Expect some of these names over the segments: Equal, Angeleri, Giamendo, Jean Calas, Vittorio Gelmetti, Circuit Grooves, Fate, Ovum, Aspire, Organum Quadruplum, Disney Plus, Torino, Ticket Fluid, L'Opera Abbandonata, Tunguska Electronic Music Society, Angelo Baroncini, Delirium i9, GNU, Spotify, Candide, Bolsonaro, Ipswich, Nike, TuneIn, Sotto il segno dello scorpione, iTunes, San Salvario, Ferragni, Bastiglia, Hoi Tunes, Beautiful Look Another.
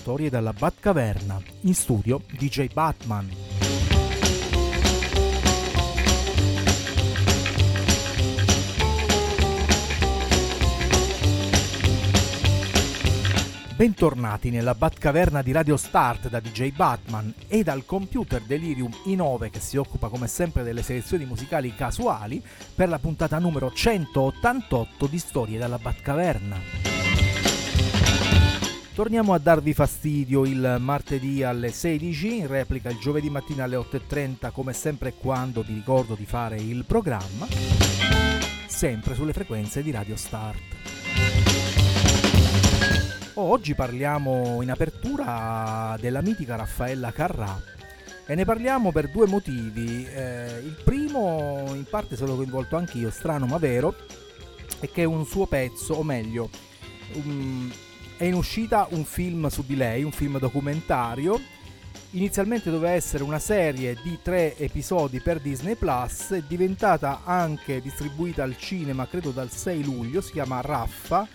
Storie dalla Batcaverna, in studio DJ Batman. Bentornati nella Batcaverna di Radio Start da DJ Batman e dal computer Delirium i9, che si occupa come sempre delle selezioni musicali casuali, per la puntata numero 188 di Storie dalla Batcaverna. Torniamo a darvi fastidio il martedì alle 16, in replica il giovedì mattina alle 8.30, come sempre quando vi ricordo di fare il programma, sempre sulle frequenze di Radio Start. Oggi parliamo in apertura della mitica Raffaella Carrà e ne parliamo per due motivi. Il primo, in parte sono coinvolto anch'io, strano ma vero, è che un suo pezzo, o meglio, è in uscita un film su di lei, un film documentario. Inizialmente doveva essere una serie di 3 episodi per Disney Plus, è diventata anche distribuita al cinema, credo dal 6 luglio, si chiama Raffa.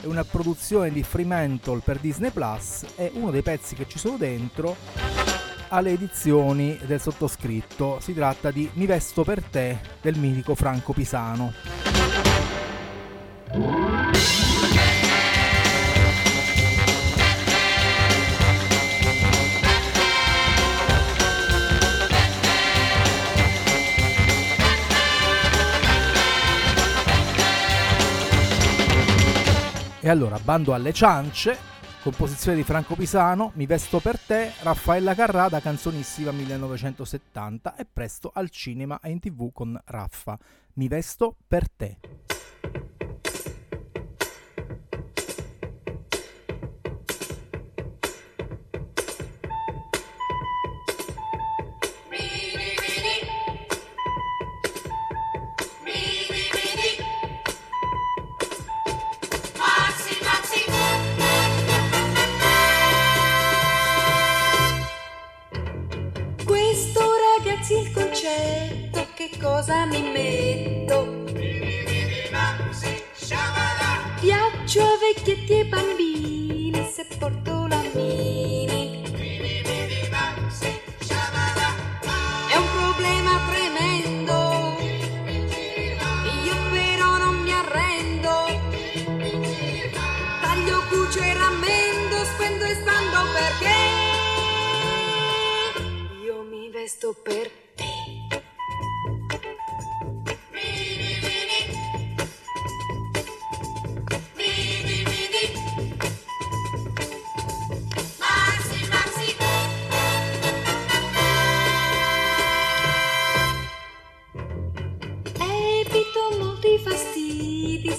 È una produzione di Fremantle per Disney Plus e uno dei pezzi che ci sono dentro alle edizioni del sottoscritto. Si tratta di Mi vesto per te del mitico Franco Pisano. E allora, bando alle ciance, composizione di Franco Pisano, Mi vesto per te, Raffaella Carrà, da Canzonissima 1970, e presto al cinema e in TV con Raffa, Mi vesto per te. Cosa mi metto? Piaccio a vecchietti e bambini se porto la mini. È un problema tremendo, io però non mi arrendo. Taglio, cucio e rammendo, spendo e spando perché io mi vesto per te.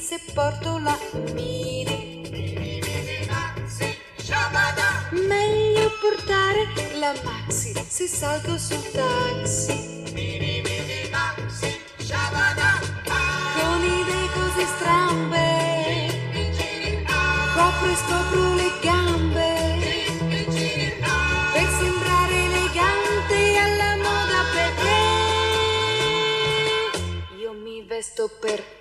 Se porto la mini, meglio portare la maxi se salgo sul taxi. Con idee così strambe, copro e scopro le gambe per sembrare elegante alla moda, perché io mi vesto per te.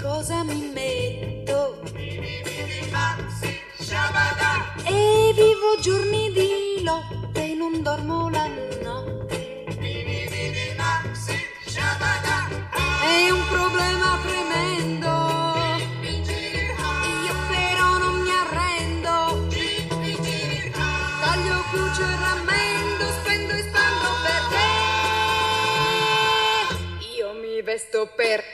Cosa mi metto? E vivo giorni di lotte e non dormo la notte. È un problema tremendo, io però non mi arrendo. Taglio, cucio e rammendo, spendo e spando perché io mi vesto per te.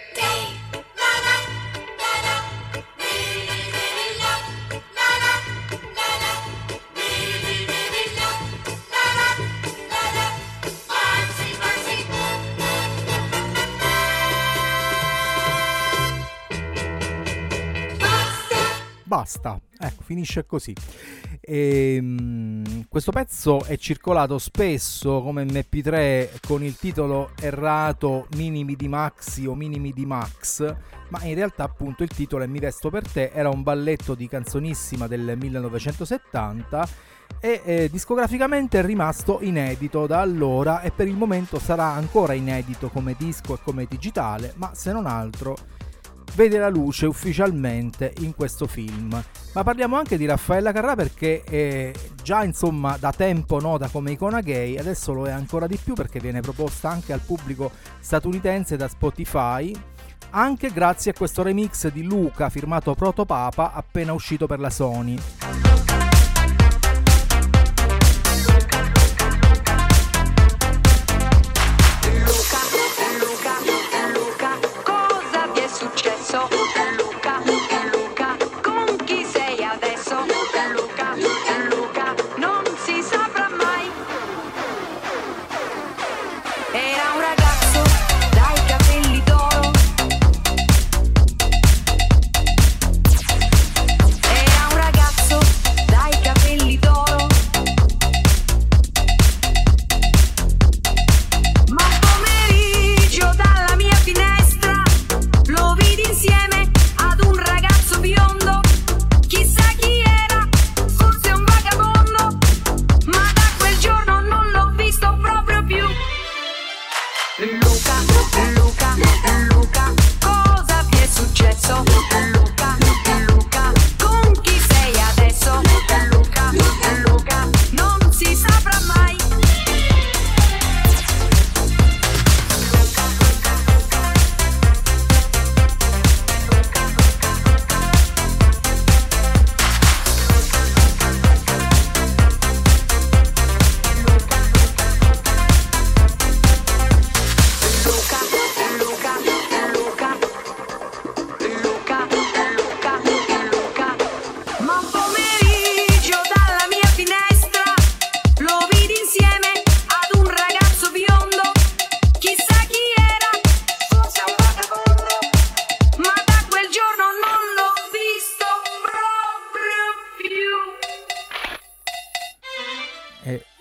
Basta, ecco, finisce così. Questo pezzo è circolato spesso come MP3 con il titolo errato Minimi di Maxi o Minimi di Max, ma in realtà appunto il titolo è Mi vesto per te, era un balletto di Canzonissima del 1970 e discograficamente è rimasto inedito da allora e per il momento sarà ancora inedito come disco e come digitale, ma se non altro vede la luce ufficialmente in questo film. Ma parliamo anche di Raffaella Carrà perché già insomma da tempo nota come icona gay, adesso lo è ancora di più perché viene proposta anche al pubblico statunitense da Spotify, anche grazie a questo remix di Luca firmato Protopapa appena uscito per la Sony.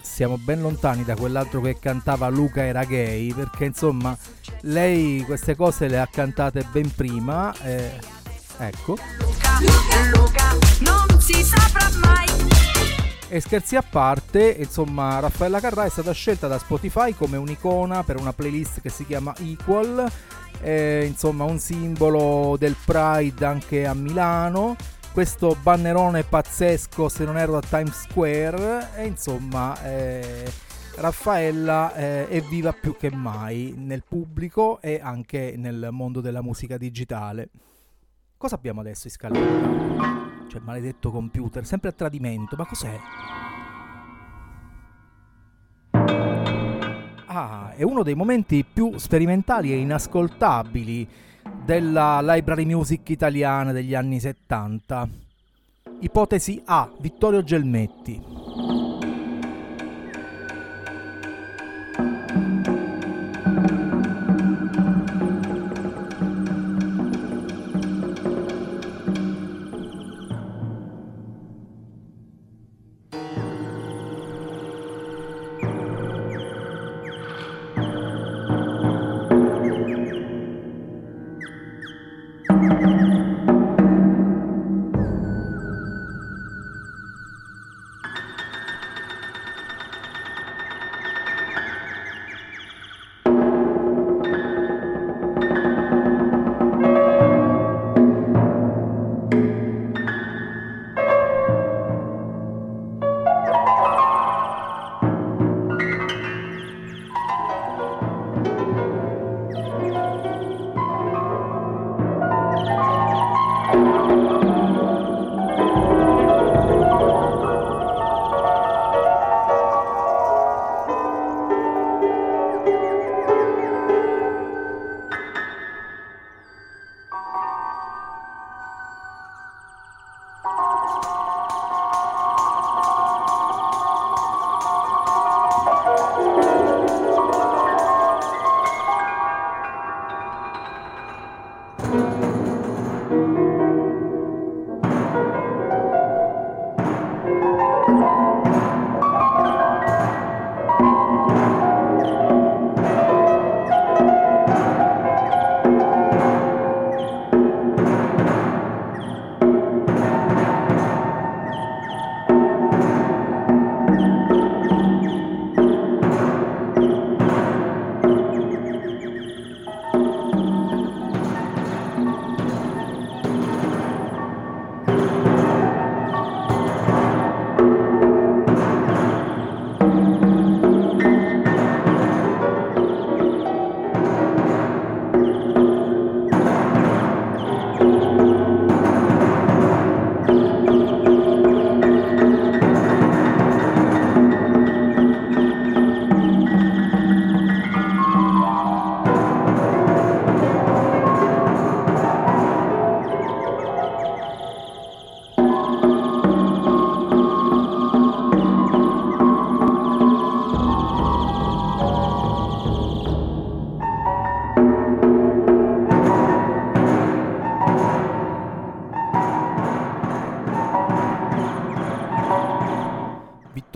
Siamo ben lontani da quell'altro che cantava Luca era gay, perché insomma lei queste cose le ha cantate ben prima, ecco. Luca, non si saprà mai. E scherzi a parte, insomma Raffaella Carrà è stata scelta da Spotify come un'icona per una playlist che si chiama Equal, insomma un simbolo del Pride anche a Milano. Questo bannerone pazzesco, se non erro, a Times Square, e insomma Raffaella è viva più che mai nel pubblico e anche nel mondo della musica digitale. Cosa abbiamo adesso in scaletta? Cioè, maledetto computer, sempre a tradimento, ma cos'è? Ah, è uno dei momenti più sperimentali e inascoltabili della library music italiana degli anni 70. Ipotesi A, Vittorio Gelmetti.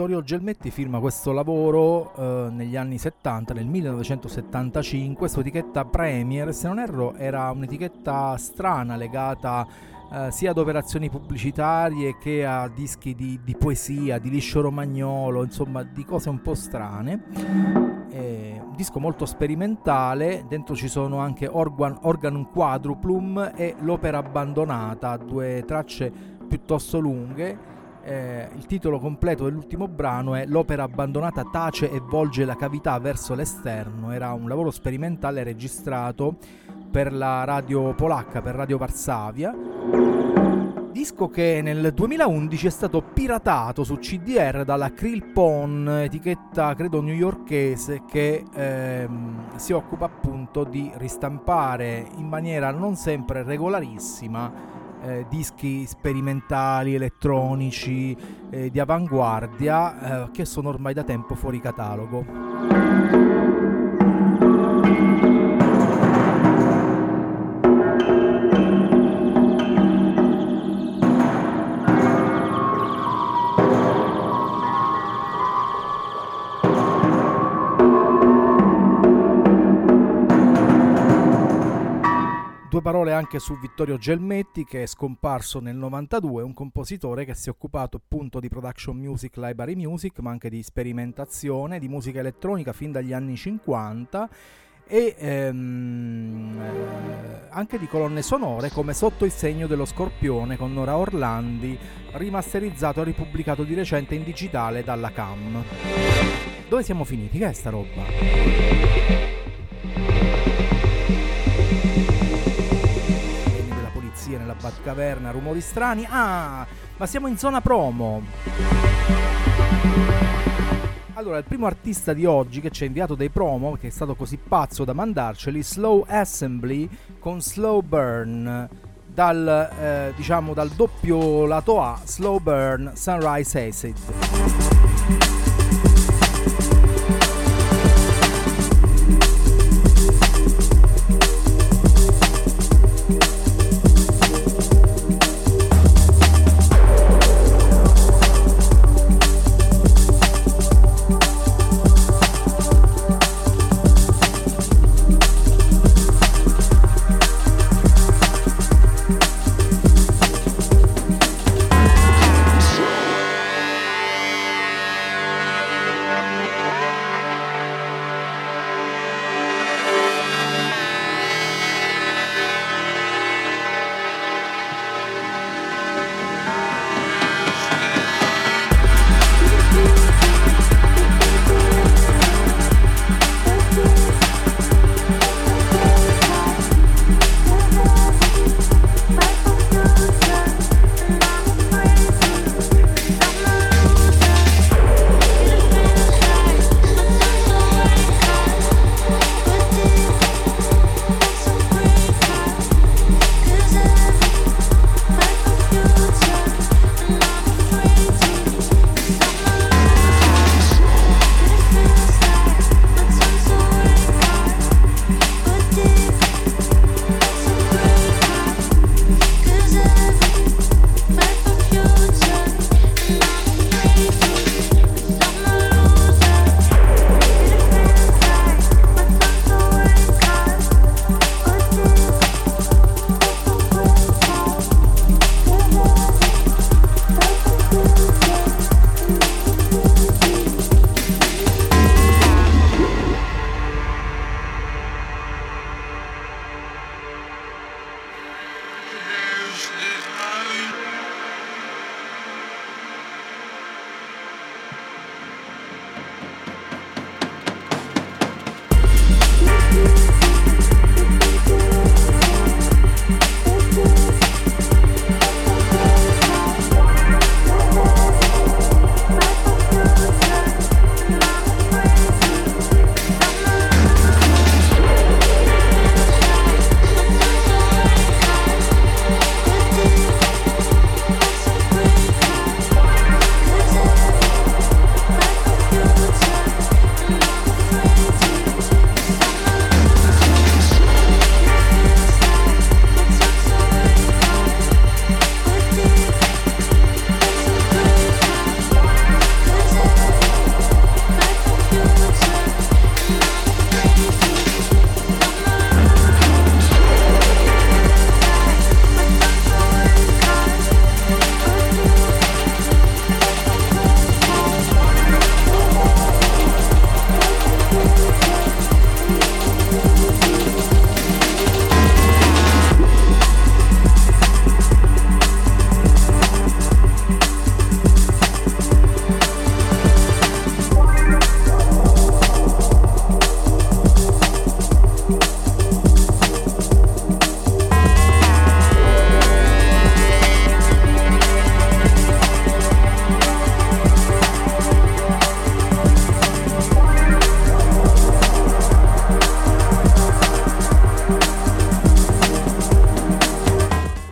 Vittorio Gelmetti firma questo lavoro negli anni 70, nel 1975, su etichetta Premier. Se non erro era un'etichetta strana legata sia ad operazioni pubblicitarie che a dischi di poesia, di liscio romagnolo, insomma di cose un po' strane. Un disco molto sperimentale, dentro ci sono anche Organum Quadruplum e L'Opera Abbandonata, due tracce piuttosto lunghe. Il titolo completo dell'ultimo brano è L'Opera Abbandonata tace e volge la cavità verso l'esterno. Era un lavoro sperimentale registrato per la radio polacca, per Radio Varsavia. Disco che nel 2011 è stato piratato su CDR dalla Krilpon, etichetta credo newyorkese, che si occupa appunto di ristampare in maniera non sempre regolarissima dischi sperimentali, elettronici, di avanguardia, che sono ormai da tempo fuori catalogo. Due parole anche su Vittorio Gelmetti, che è scomparso nel 92, un compositore che si è occupato appunto di production music, library music, ma anche di sperimentazione, di musica elettronica fin dagli anni 50 e anche di colonne sonore come Sotto il segno dello scorpione con Nora Orlandi, rimasterizzato e ripubblicato di recente in digitale dalla CAM. Dove siamo finiti? Che è sta roba? Nella Batcaverna, rumori strani. Ah, ma siamo in zona promo. Allora, il primo artista di oggi che ci ha inviato dei promo, che è stato così pazzo da mandarceli, Slow Assembly con Slow Burn, dal doppio lato A, Slow Burn Sunrise Acid.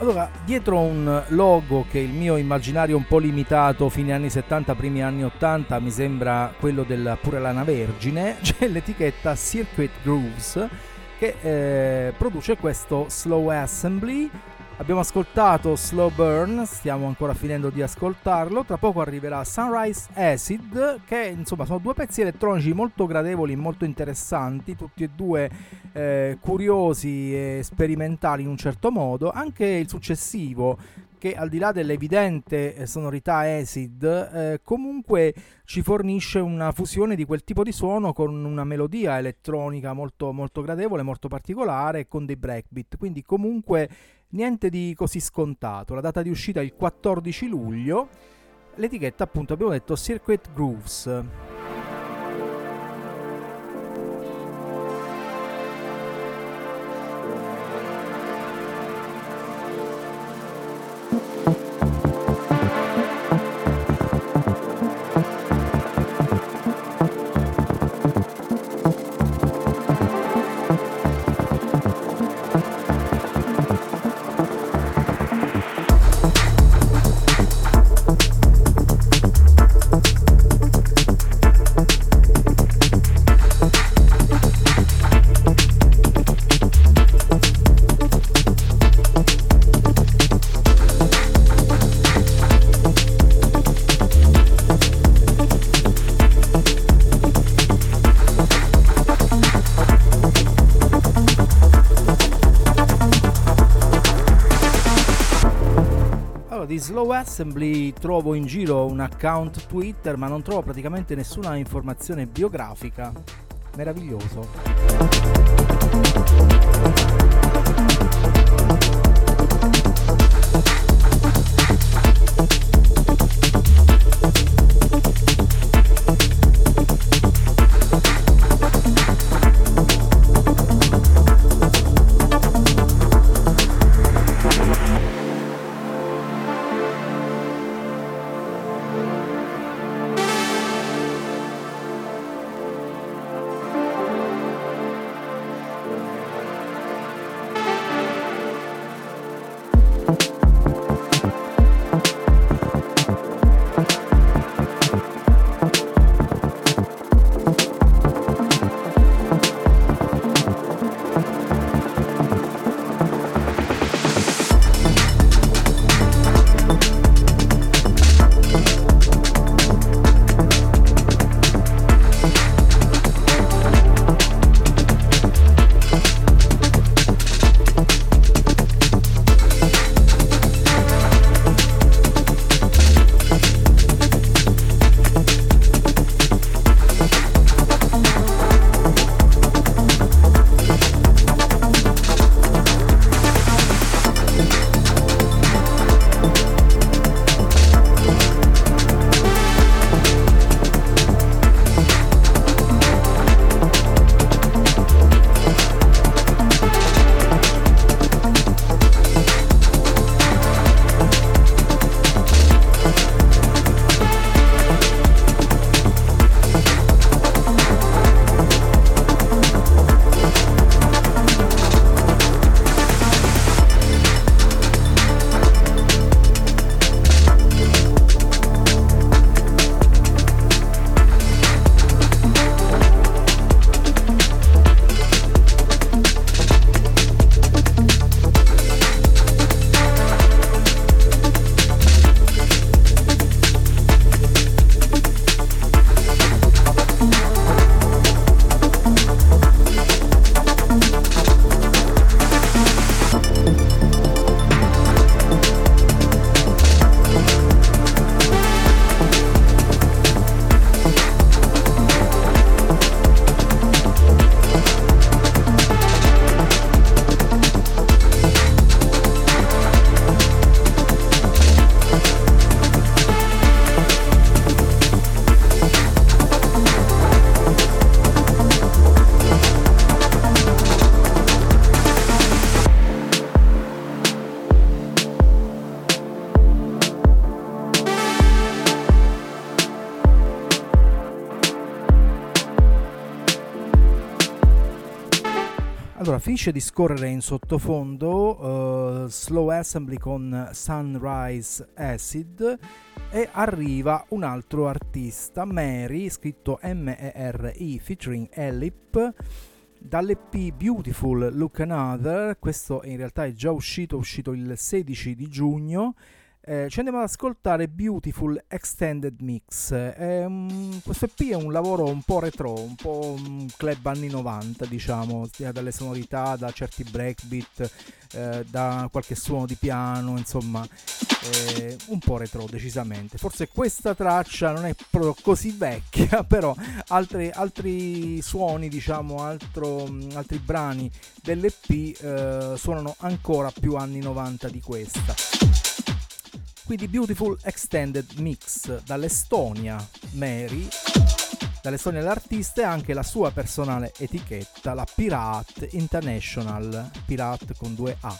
Allora, dietro un logo che il mio immaginario un po' limitato, fine anni 70, primi anni 80, mi sembra quello della Pura Lana Vergine, c'è l'etichetta Circuit Grooves che produce questo Slow Assembly. Abbiamo ascoltato Slow Burn, stiamo ancora finendo di ascoltarlo, tra poco arriverà Sunrise Acid, che insomma sono due pezzi elettronici molto gradevoli, molto interessanti, tutti e due curiosi e sperimentali in un certo modo. Anche il successivo, che al di là dell'evidente sonorità acid, comunque ci fornisce una fusione di quel tipo di suono con una melodia elettronica molto, molto gradevole, molto particolare, con dei breakbeat, quindi comunque niente di così scontato. La data di uscita è il 14 luglio, l'etichetta appunto abbiamo detto Circuit Grooves. Slow Assembly trovo in giro un account Twitter, ma non trovo praticamente nessuna informazione biografica. Meraviglioso. finisce di scorrere in sottofondo Slow Assembly con Sunrise Acid e arriva un altro artista, Mary, scritto M-E-R-I, featuring Elip, dall'EP Beautiful Look Another. Questo in realtà è già uscito il 16 di giugno. Ci andiamo ad ascoltare Beautiful Extended Mix. Questo EP è un lavoro un po' retro, un po' club anni 90, diciamo, dalle sonorità, da certi breakbeat, da qualche suono di piano, insomma, un po' retro decisamente. Forse questa traccia non è proprio così vecchia, però altri suoni, diciamo, altri brani dell'EP suonano ancora più anni 90 di questa. Quindi Beautiful Extended Mix, dall'Estonia Mary, dall'Estonia l'artista e anche la sua personale etichetta, la Pirate International, Pirate con 2 A.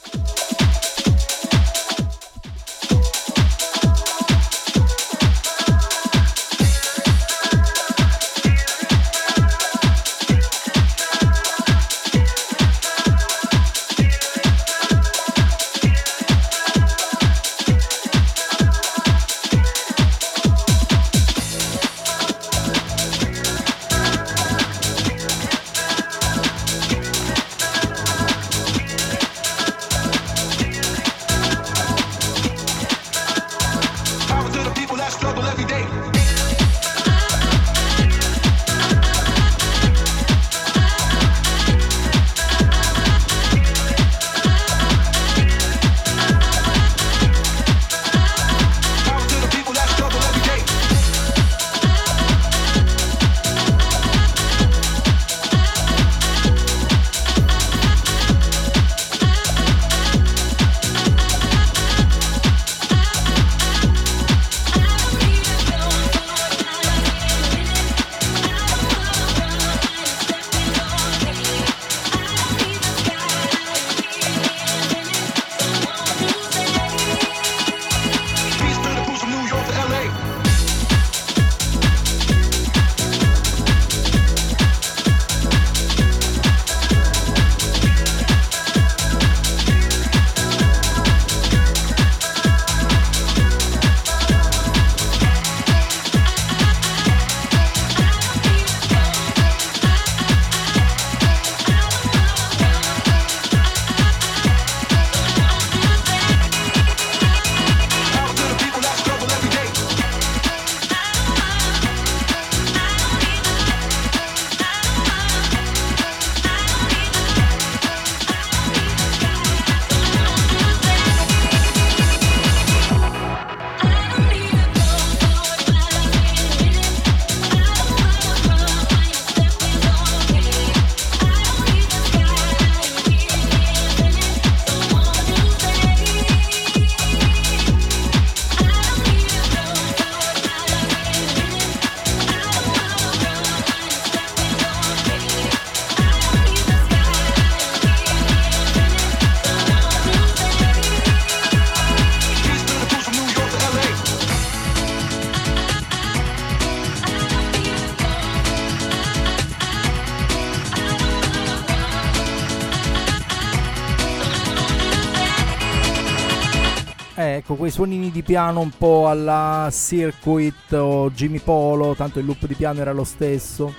Quei suonini di piano un po' alla Circuit o Jimmy Polo, tanto il loop di piano era lo stesso.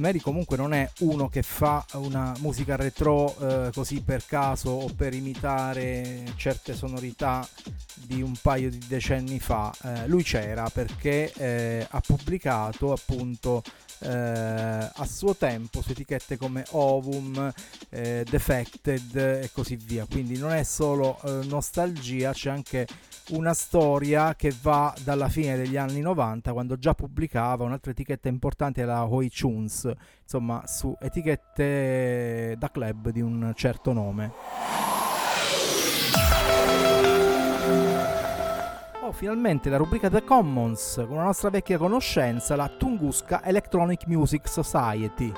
Mary comunque non è uno che fa una musica retro così per caso o per imitare certe sonorità di un paio di decenni fa. Lui c'era perché ha pubblicato appunto a suo tempo su etichette come Ovum, Defected e così via, quindi non è solo nostalgia, c'è anche una storia che va dalla fine degli anni 90, quando già pubblicava un'altra etichetta importante, la Hoi Tunes, insomma su etichette da club di un certo nome. Finalmente la rubrica The Commons con una nostra vecchia conoscenza, la Tunguska Electronic Music Society.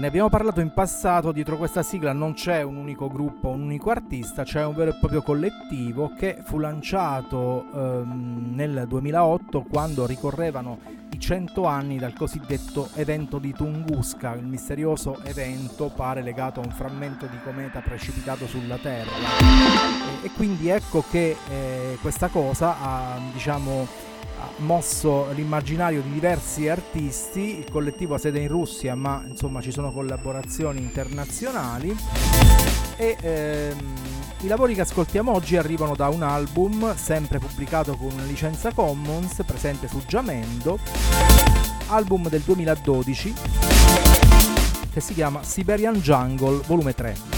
Ne abbiamo parlato in passato, dietro questa sigla non c'è un unico gruppo, un unico artista, c'è un vero e proprio collettivo che fu lanciato nel 2008, quando ricorrevano i 100 anni dal cosiddetto evento di Tunguska, il misterioso evento pare legato a un frammento di cometa precipitato sulla Terra, e quindi ecco che questa cosa ha, diciamo, mosso l'immaginario di diversi artisti. Il collettivo ha sede in Russia, ma insomma ci sono collaborazioni internazionali, e i lavori che ascoltiamo oggi arrivano da un album sempre pubblicato con una licenza Commons presente su Giamendo, album del 2012 che si chiama Siberian Jungle volume 3.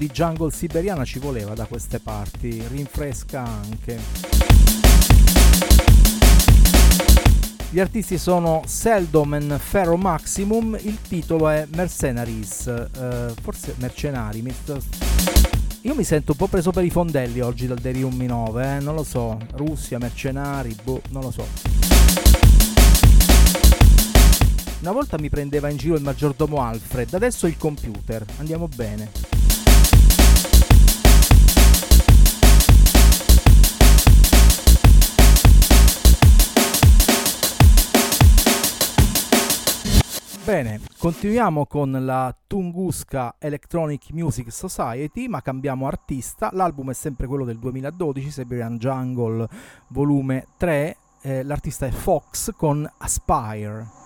di jungle siberiana ci voleva da queste parti, rinfresca anche. Gli artisti sono Seldom e Ferro Maximum, il titolo è Mercenaries, forse Mercenari. Io mi sento un po' preso per i fondelli oggi dal Delirium i9, non lo so, Russia, Mercenari, boh, non lo so. Una volta mi prendeva in giro il maggiordomo Alfred, adesso il computer. Andiamo bene. Bene, continuiamo con la Tunguska Electronic Music Society, ma cambiamo artista. L'album è sempre quello del 2012, Siberian Jungle, volume 3. L'artista è Fox con Aspire.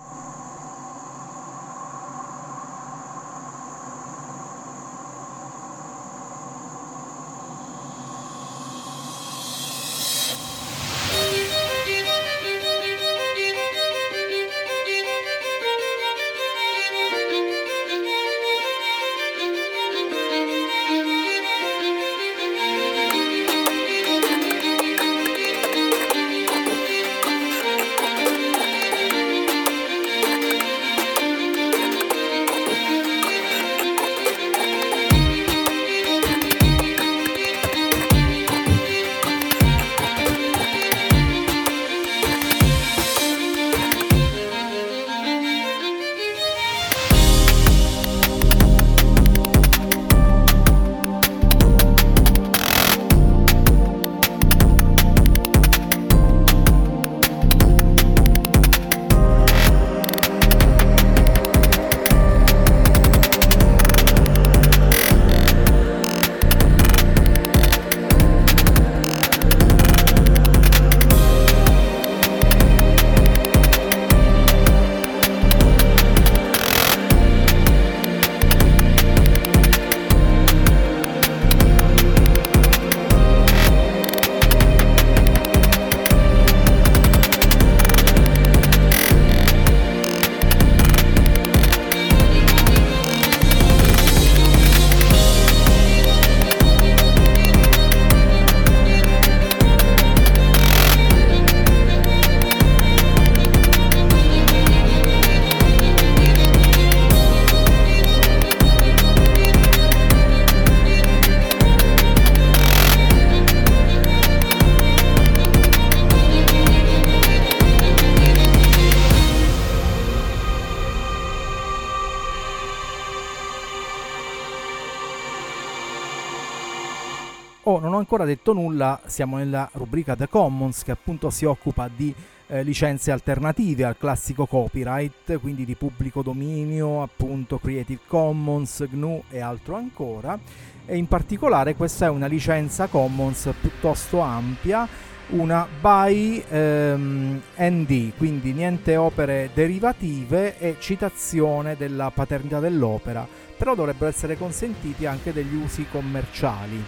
Ancora detto nulla, siamo nella rubrica The Commons, che appunto si occupa di licenze alternative al classico copyright, quindi di pubblico dominio, appunto Creative Commons, GNU e altro ancora, e in particolare questa è una licenza Commons piuttosto ampia, una by ND, quindi niente opere derivative e citazione della paternità dell'opera, però dovrebbero essere consentiti anche degli usi commerciali.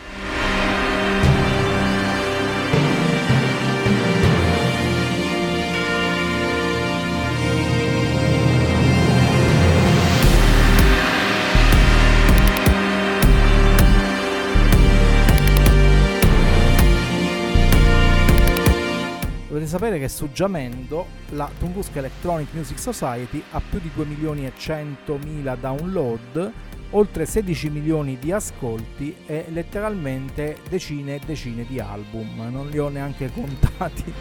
Sapere che su Giamendo la Tunguska Electronic Music Society ha più di 2.100.000 download, oltre 16 milioni di ascolti e letteralmente decine e decine di album, non li ho neanche contati.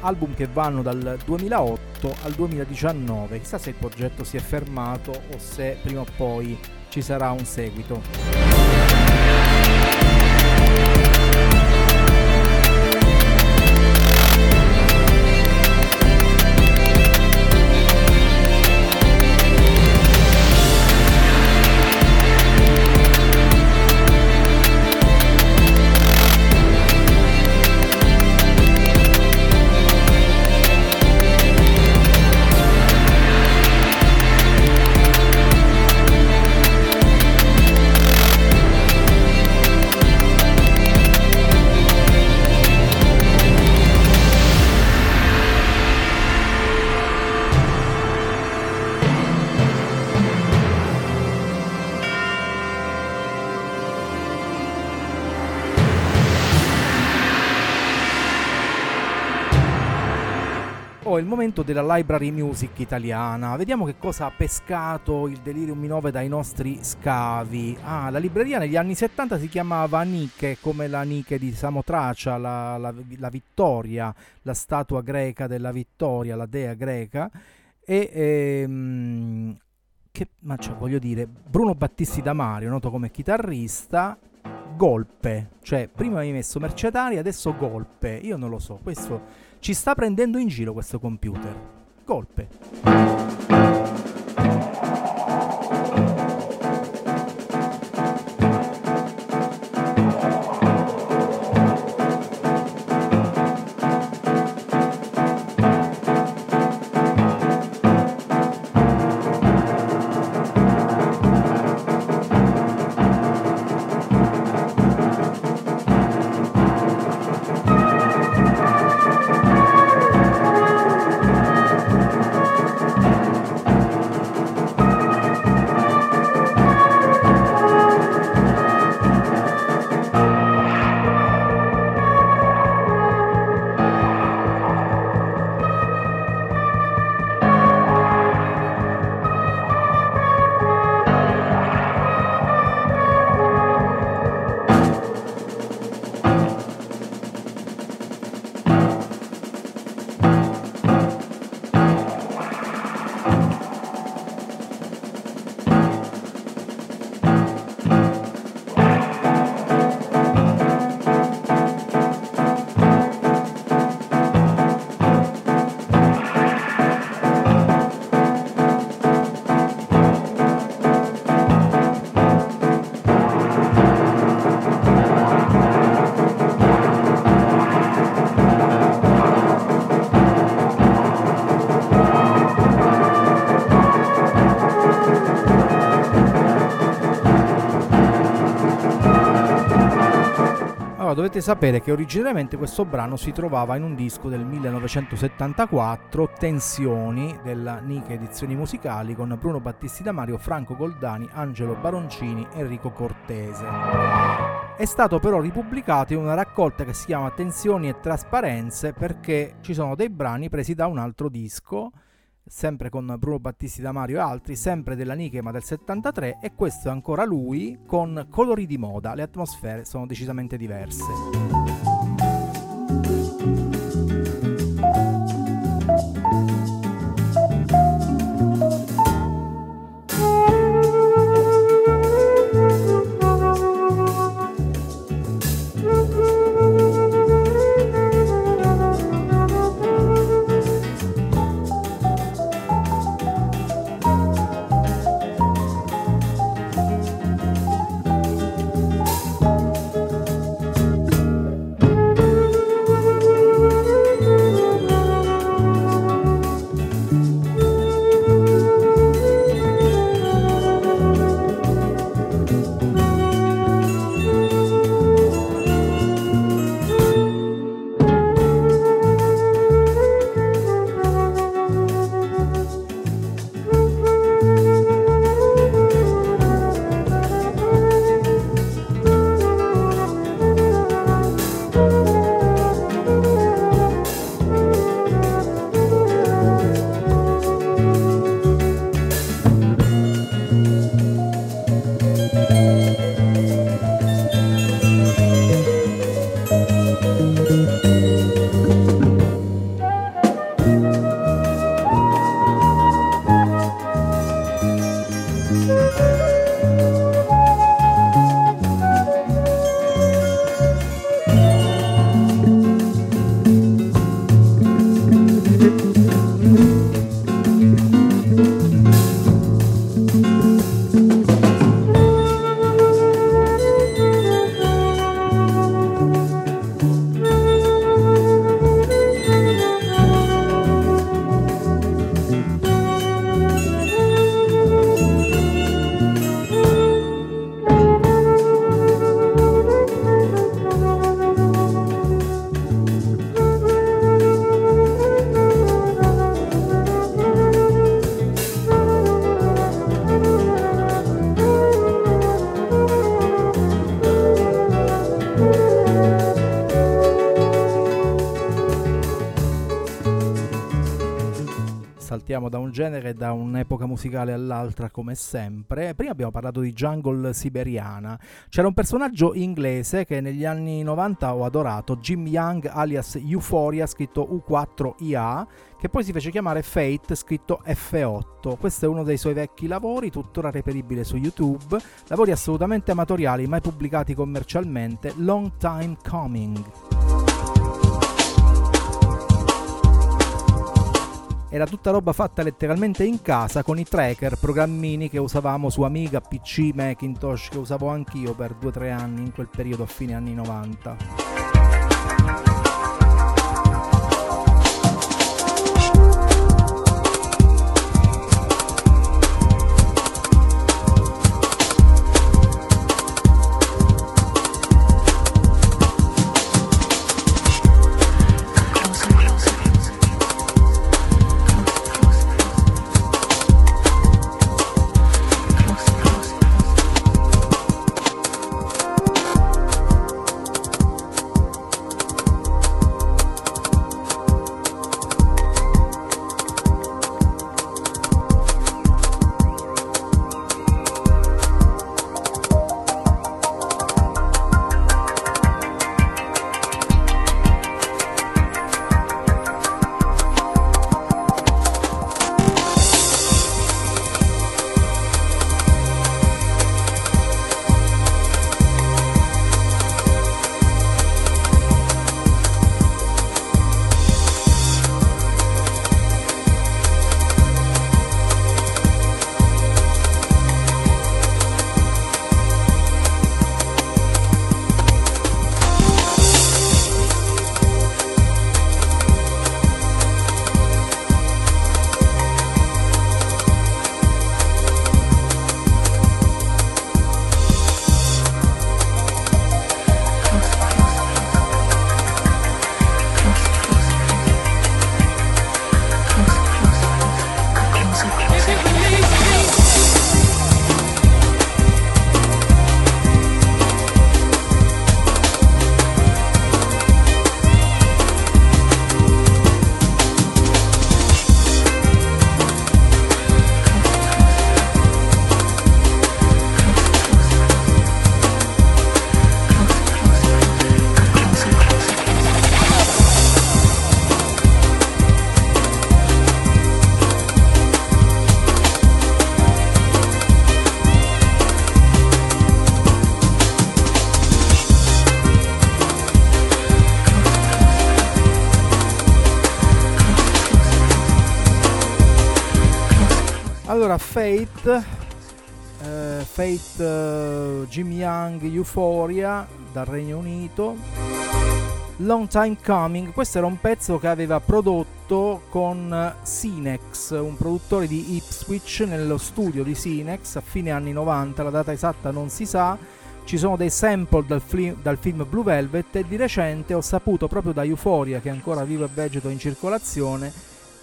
Album che vanno dal 2008 al 2019, chissà se il progetto si è fermato o se prima o poi ci sarà un seguito. è il momento della library music italiana. Vediamo che cosa ha pescato il Delirium i9 dai nostri scavi. Ah, la libreria negli anni 70 si chiamava Nike, come la Nike di Samotracia, la Vittoria, la statua greca della Vittoria, la dea greca. Bruno Battisti D'Amario, noto come chitarrista, Golpe, cioè prima mi hai messo Mercedari, adesso Golpe. Io non lo so, questo ci sta prendendo in giro questo computer. Golpe. Dovete sapere che originariamente questo brano si trovava in un disco del 1974, Tensioni, della Nike Edizioni Musicali, con Bruno Battisti D'Amario, Franco Goldani, Angelo Baroncini, Enrico Cortese. È stato però ripubblicato in una raccolta che si chiama Tensioni e Trasparenze, perché ci sono dei brani presi da un altro disco, sempre con Bruno Battisti D'Amario e altri, sempre della Nike ma del 73, e questo è ancora lui con colori di moda, le atmosfere sono decisamente diverse. saltiamo da un genere e da un'epoca musicale all'altra come sempre. Prima abbiamo parlato di jungle siberiana. C'era un personaggio inglese che negli anni 90 ho adorato, Jim Young alias Euphoria, scritto U4IA, che poi si fece chiamare Fate, scritto F8. Questo è uno dei suoi vecchi lavori, tuttora reperibile su YouTube, lavori assolutamente amatoriali, mai pubblicati commercialmente, Long Time Coming. Era tutta roba fatta letteralmente in casa con i tracker, programmini che usavamo su Amiga, PC, Macintosh, che usavo anch'io per 2-3 anni in quel periodo a fine anni 90. Allora, Fate, Jim Young, Euphoria, dal Regno Unito, Long Time Coming. Questo era un pezzo che aveva prodotto con Sinex, un produttore di Ipswich, nello studio di Sinex a fine anni 90, la data esatta non si sa. Ci sono dei sample dal film Blue Velvet, e di recente ho saputo proprio da Euphoria, che ancora vivo e vegeto in circolazione,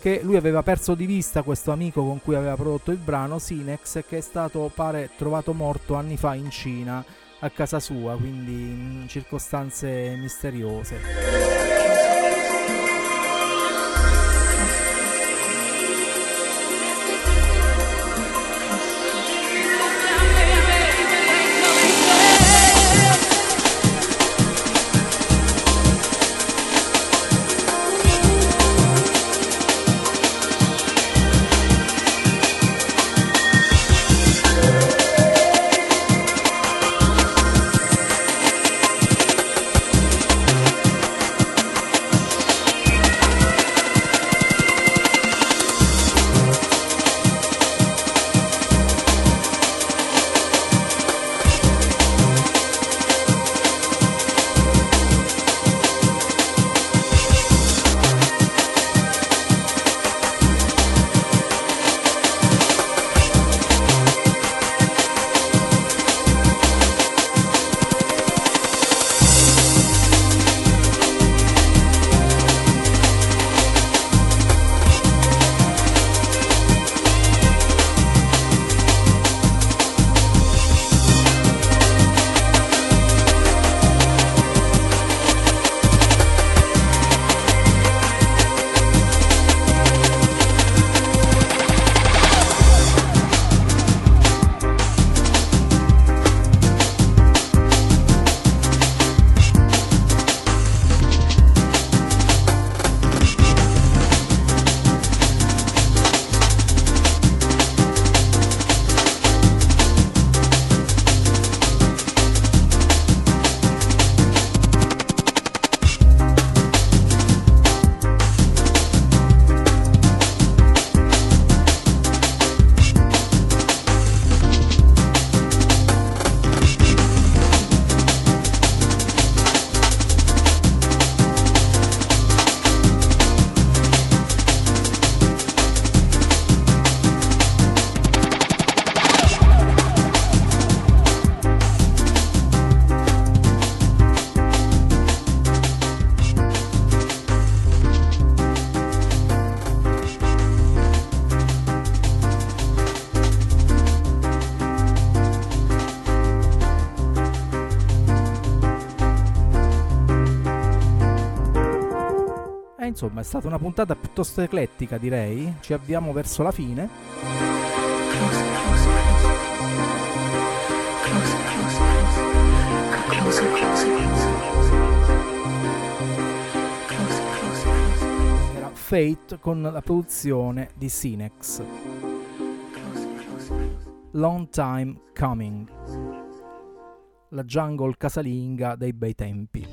che lui aveva perso di vista questo amico con cui aveva prodotto il brano, Sinex, che è stato, pare, trovato morto anni fa in Cina, a casa sua, quindi in circostanze misteriose. insomma è stata una puntata piuttosto eclettica, direi. Ci avviamo verso la fine. Era Fate con la produzione di Sinex. Long Time Coming, la jungle casalinga dei bei tempi.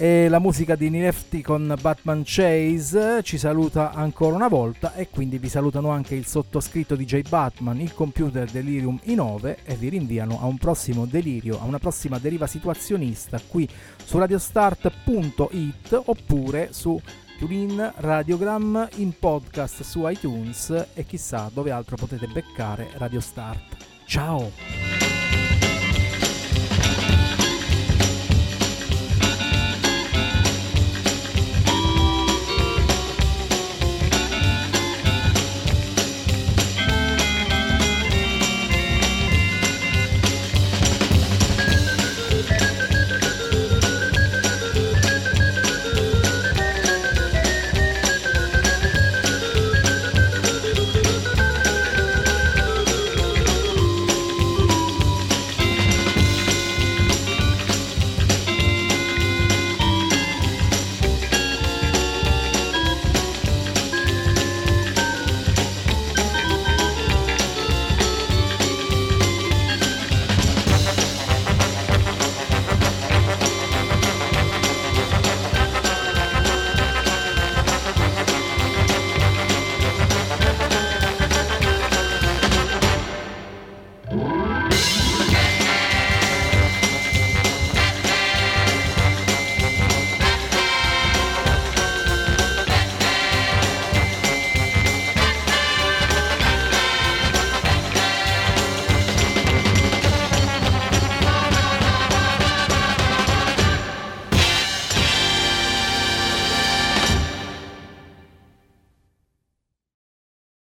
E la musica di Nilefti con Batman Chase ci saluta ancora una volta, e quindi vi salutano anche il sottoscritto DJ Batman, il computer Delirium i9, e vi rinviano a un prossimo delirio, a una prossima deriva situazionista qui su radiostart.it oppure su TuneIn, Radiogram, in podcast su iTunes e chissà dove altro potete beccare Radio Start. Ciao!